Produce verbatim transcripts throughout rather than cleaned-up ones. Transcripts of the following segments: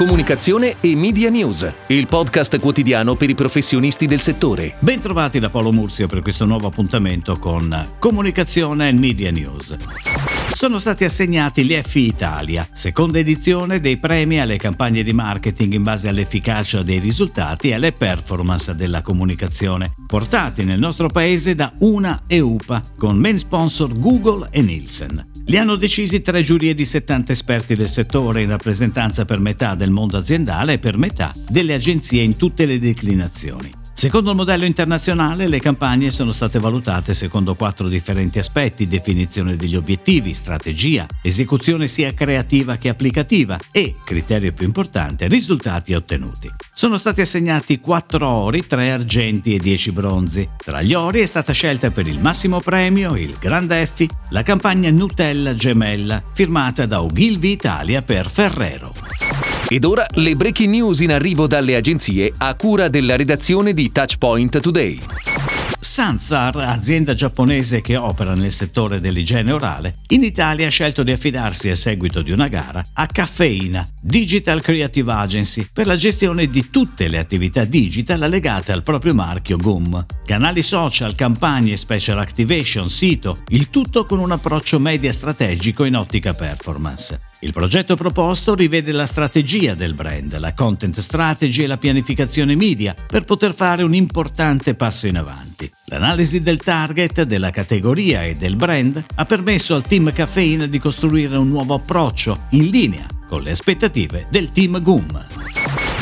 comunicazione e media news, il podcast quotidiano per i professionisti del settore. Bentrovati da Paolo Murzio per questo nuovo appuntamento con comunicazione e media news. Sono stati assegnati gli E F I Italia, seconda edizione dei premi alle campagne di marketing in base all'efficacia dei risultati e alle performance della comunicazione, portati nel nostro paese da Una e U P A, con main sponsor Google e Nielsen. Li hanno decisi tre giurie di settanta esperti del settore, in rappresentanza per metà del mondo aziendale e per metà delle agenzie in tutte le declinazioni. Secondo il modello internazionale, le campagne sono state valutate secondo quattro differenti aspetti: definizione degli obiettivi, strategia, esecuzione sia creativa che applicativa e, criterio più importante, risultati ottenuti. Sono stati assegnati quattro ori, tre argenti e dieci bronzi. Tra gli ori è stata scelta per il massimo premio, il Grande Effi, la campagna Nutella Gemella, firmata da Ogilvy Italia per Ferrero. Ed ora le breaking news in arrivo dalle agenzie a cura della redazione di Touchpoint Today. Sunstar, azienda giapponese che opera nel settore dell'igiene orale, in Italia ha scelto di affidarsi a seguito di una gara a Caffeina, Digital Creative Agency, per la gestione di tutte le attività digital legate al proprio marchio G U M. Canali social, campagne, special activation, sito, il tutto con un approccio media strategico in ottica performance. Il progetto proposto rivede la strategia del brand, la content strategy e la pianificazione media per poter fare un importante passo in avanti. L'analisi del target, della categoria e del brand ha permesso al team Caffeina di costruire un nuovo approccio in linea con le aspettative del team G U M.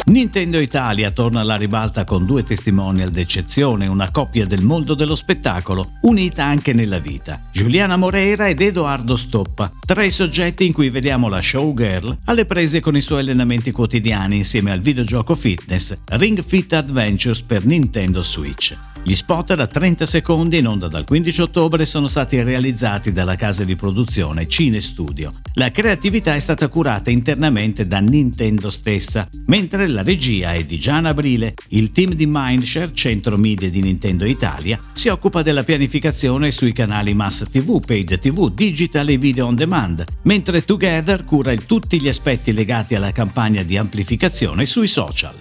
Nintendo Italia torna alla ribalta con due testimonial d'eccezione, una coppia del mondo dello spettacolo, unita anche nella vita. Giuliana Moreira ed Edoardo Stoppa, tra i soggetti in cui vediamo la showgirl alle prese con i suoi allenamenti quotidiani insieme al videogioco fitness Ring Fit Adventures per Nintendo Switch. Gli spot da trenta secondi in onda dal quindici ottobre sono stati realizzati dalla casa di produzione Cine Studio. La creatività è stata curata internamente da Nintendo stessa, mentre la regia è di Gian Abrile. Il team di Mindshare Centro Media di Nintendo Italia si occupa della pianificazione sui canali Mass tivù, Paid tivù, Digital e Video on Demand, mentre Together cura tutti gli aspetti legati alla campagna di amplificazione sui social.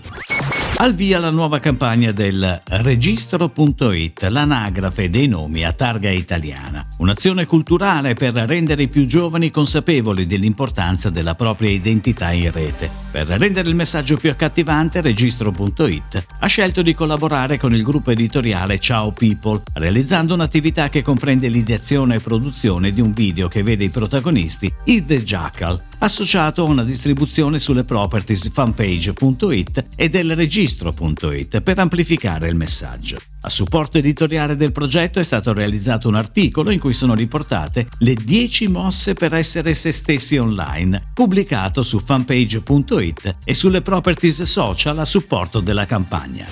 Al via la nuova campagna del Registro punto it, l'anagrafe dei nomi a targa italiana. Un'azione culturale per rendere i più giovani consapevoli dell'importanza della propria identità in rete. Per rendere il messaggio più accattivante, Registro punto it ha scelto di collaborare con il gruppo editoriale Ciao People, realizzando un'attività che comprende l'ideazione e produzione di un video che vede i protagonisti i The Jackal, associato a una distribuzione sulle properties fanpage punto it e del registro punto it per amplificare il messaggio. A supporto editoriale del progetto è stato realizzato un articolo in cui sono riportate le dieci mosse per essere se stessi online, pubblicato su fanpage punto it e sulle properties social a supporto della campagna.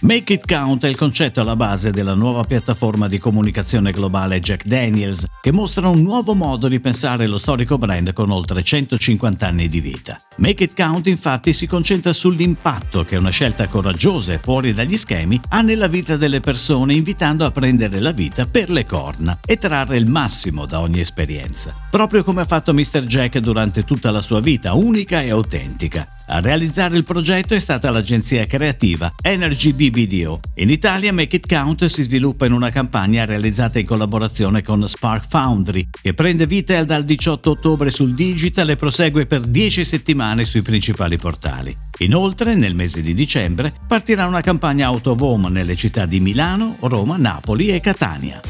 Make it count è il concetto alla base della nuova piattaforma di comunicazione globale Jack Daniels, che mostra un nuovo modo di pensare lo storico brand con oltre centocinquanta anni di vita. Make it count, infatti, si concentra sull'impatto che una scelta coraggiosa e fuori dagli schemi ha nella vita delle persone, invitando a prendere la vita per le corna e trarre il massimo da ogni esperienza. Proprio come ha fatto mister Jack durante tutta la sua vita, unica e autentica. A realizzare il progetto è stata l'agenzia creativa Energy B B D O. In Italia Make It Count si sviluppa in una campagna realizzata in collaborazione con Spark Foundry, che prende vita dal diciotto ottobre sul digital e prosegue per dieci settimane sui principali portali. Inoltre, nel mese di dicembre, partirà una campagna out of home nelle città di Milano, Roma, Napoli e Catania.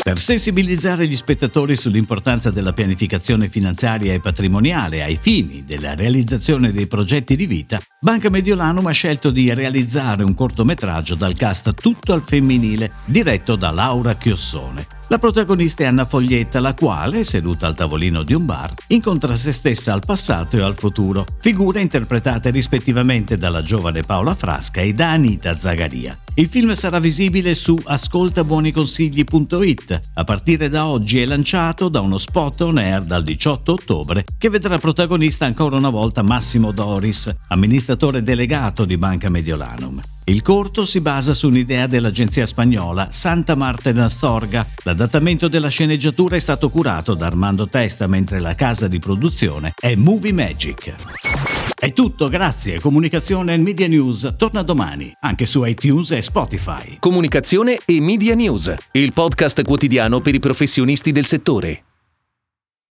Per sensibilizzare gli spettatori sull'importanza della pianificazione finanziaria e patrimoniale ai fini della realizzazione dei progetti di vita, Banca Mediolanum ha scelto di realizzare un cortometraggio dal cast tutto al femminile, diretto da Laura Chiossone. La protagonista è Anna Foglietta, la quale, seduta al tavolino di un bar, incontra se stessa al passato e al futuro, figure interpretate rispettivamente dalla giovane Paola Frasca e da Anita Zagaria. Il film sarà visibile su ascolta buoni consigli punto it. A partire da oggi è lanciato da uno spot on air dal diciotto ottobre che vedrà protagonista ancora una volta Massimo Doris, amministratore delegato di Banca Mediolanum. Il corto si basa su un'idea dell'agenzia spagnola Santa Marta Astorga. L'adattamento della sceneggiatura è stato curato da Armando Testa, mentre la casa di produzione è Movie Magic. È tutto, grazie. Comunicazione e Media News torna domani, anche su iTunes e Spotify. Comunicazione e Media News, il podcast quotidiano per i professionisti del settore.